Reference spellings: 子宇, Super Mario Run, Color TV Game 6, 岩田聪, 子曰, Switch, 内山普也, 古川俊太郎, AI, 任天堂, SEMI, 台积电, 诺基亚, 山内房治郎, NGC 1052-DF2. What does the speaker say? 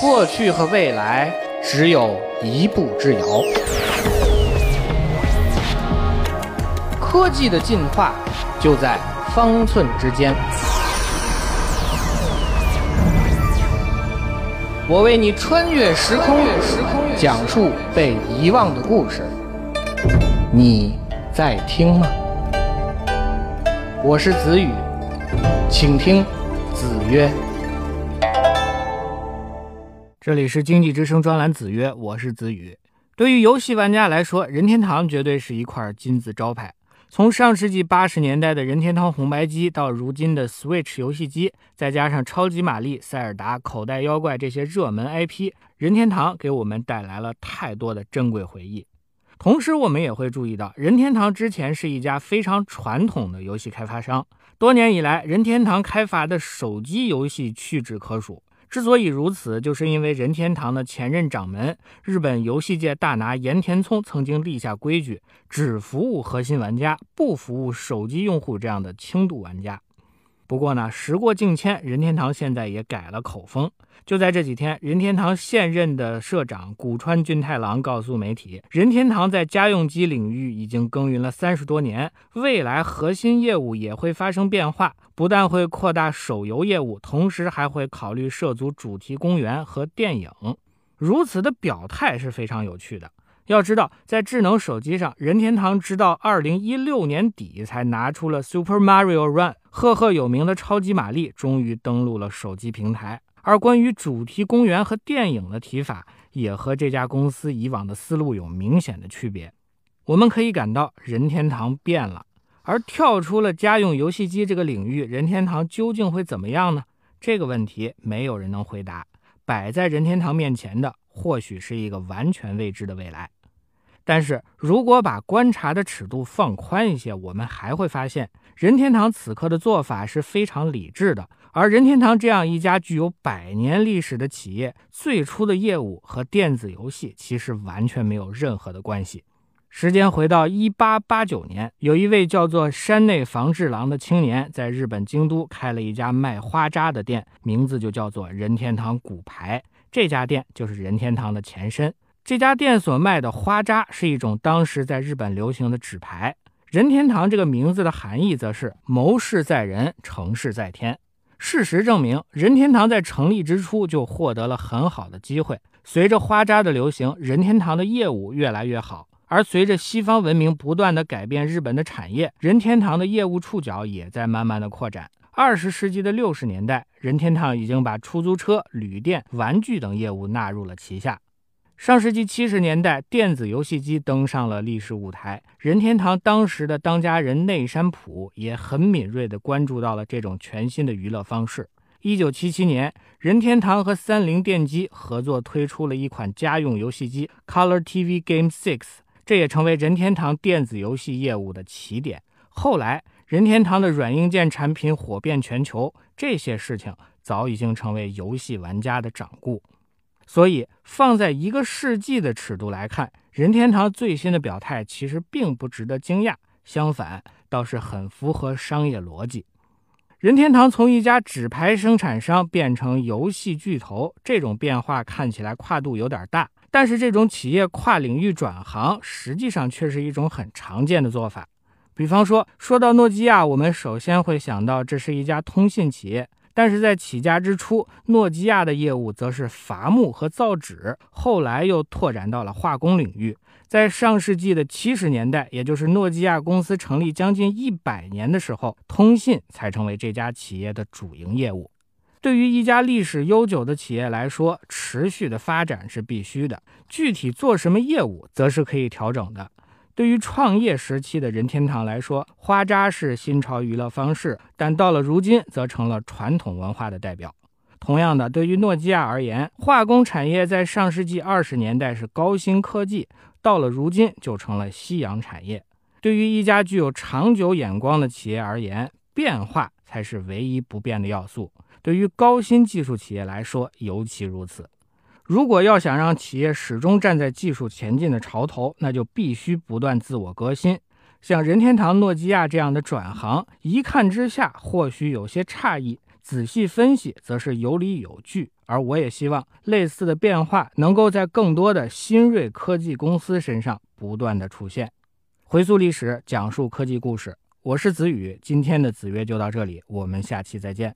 过去和未来只有一步之遥。科技的进化就在方寸之间。我为你穿越时空，讲述被遗忘的故事。你在听吗？我是子宇，请听子曰。这里是经济之声专栏子曰，我是子宇。对于游戏玩家来说，任天堂绝对是一块金字招牌。从上世纪80年代的任天堂红白机到如今的 Switch 游戏机，再加上超级玛丽、塞尔达、口袋妖怪这些热门 IP， 任天堂给我们带来了太多的珍贵回忆。同时我们也会注意到，任天堂之前是一家非常传统的游戏开发商，多年以来任天堂开发的手机游戏屈指可数。之所以如此，就是因为任天堂的前任掌门、日本游戏界大拿岩田聪曾经立下规矩，只服务核心玩家，不服务手机用户这样的轻度玩家。不过呢，时过境迁，任天堂现在也改了口风。就在这几天，任天堂现任的社长古川俊太郎告诉媒体，任天堂在家用机领域已经耕耘了30多年，未来核心业务也会发生变化，不但会扩大手游业务，同时还会考虑涉足主题公园和电影。如此的表态是非常有趣的。要知道，在智能手机上，任天堂直到2016年底才拿出了 Super Mario Run， 赫赫有名的超级玛丽终于登陆了手机平台。而关于主题公园和电影的提法，也和这家公司以往的思路有明显的区别。我们可以感到任天堂变了。而跳出了家用游戏机这个领域，任天堂究竟会怎么样呢？这个问题没有人能回答。摆在任天堂面前的，或许是一个完全未知的未来。但是如果把观察的尺度放宽一些，我们还会发现任天堂此刻的做法是非常理智的。而任天堂这样一家具有100年历史的企业，最初的业务和电子游戏其实完全没有任何的关系。时间回到1889年，有一位叫做山内房治郎的青年在日本京都开了一家卖花渣的店，名字就叫做任天堂骨牌。这家店就是任天堂的前身。这家店所卖的花渣是一种当时在日本流行的纸牌。任天堂这个名字的含义则是谋事在人，成事在天。事实证明，任天堂在成立之初就获得了很好的机会。随着花渣的流行，任天堂的业务越来越好。而随着西方文明不断地改变日本的产业，任天堂的业务触角也在慢慢地扩展。20世纪的60年代，任天堂已经把出租车、旅店、玩具等业务纳入了旗下。上世纪70年代，电子游戏机登上了历史舞台，任天堂当时的当家人内山普也很敏锐地关注到了这种全新的娱乐方式。1977年，任天堂和30电机合作推出了一款家用游戏机 Color TV Game 6， 这也成为任天堂电子游戏业务的起点。后来任天堂的软硬件产品火遍全球，这些事情早已经成为游戏玩家的掌故。所以放在一个世纪的尺度来看，任天堂最新的表态其实并不值得惊讶，相反倒是很符合商业逻辑。任天堂从一家纸牌生产商变成游戏巨头，这种变化看起来跨度有点大，但是这种企业跨领域转行实际上却是一种很常见的做法。比方说到诺基亚，我们首先会想到这是一家通信企业，但是在起家之初，诺基亚的业务则是伐木和造纸，后来又拓展到了化工领域。在上世纪的70年代，也就是诺基亚公司成立将近100年的时候，通信才成为这家企业的主营业务。对于一家历史悠久的企业来说，持续的发展是必须的，具体做什么业务则是可以调整的。对于创业时期的任天堂来说，花渣是新潮娱乐方式，但到了如今则成了传统文化的代表。同样的，对于诺基亚而言，化工产业在上世纪20年代是高新科技，到了如今就成了夕阳产业。对于一家具有长久眼光的企业而言，变化才是唯一不变的要素，对于高新技术企业来说尤其如此。如果要想让企业始终站在技术前进的潮头，那就必须不断自我革新。像任天堂、诺基亚这样的转行，一看之下或许有些诧异，仔细分析则是有理有据。而我也希望类似的变化能够在更多的新锐科技公司身上不断的出现。回溯历史，讲述科技故事，我是子宇，今天的子曰就到这里，我们下期再见。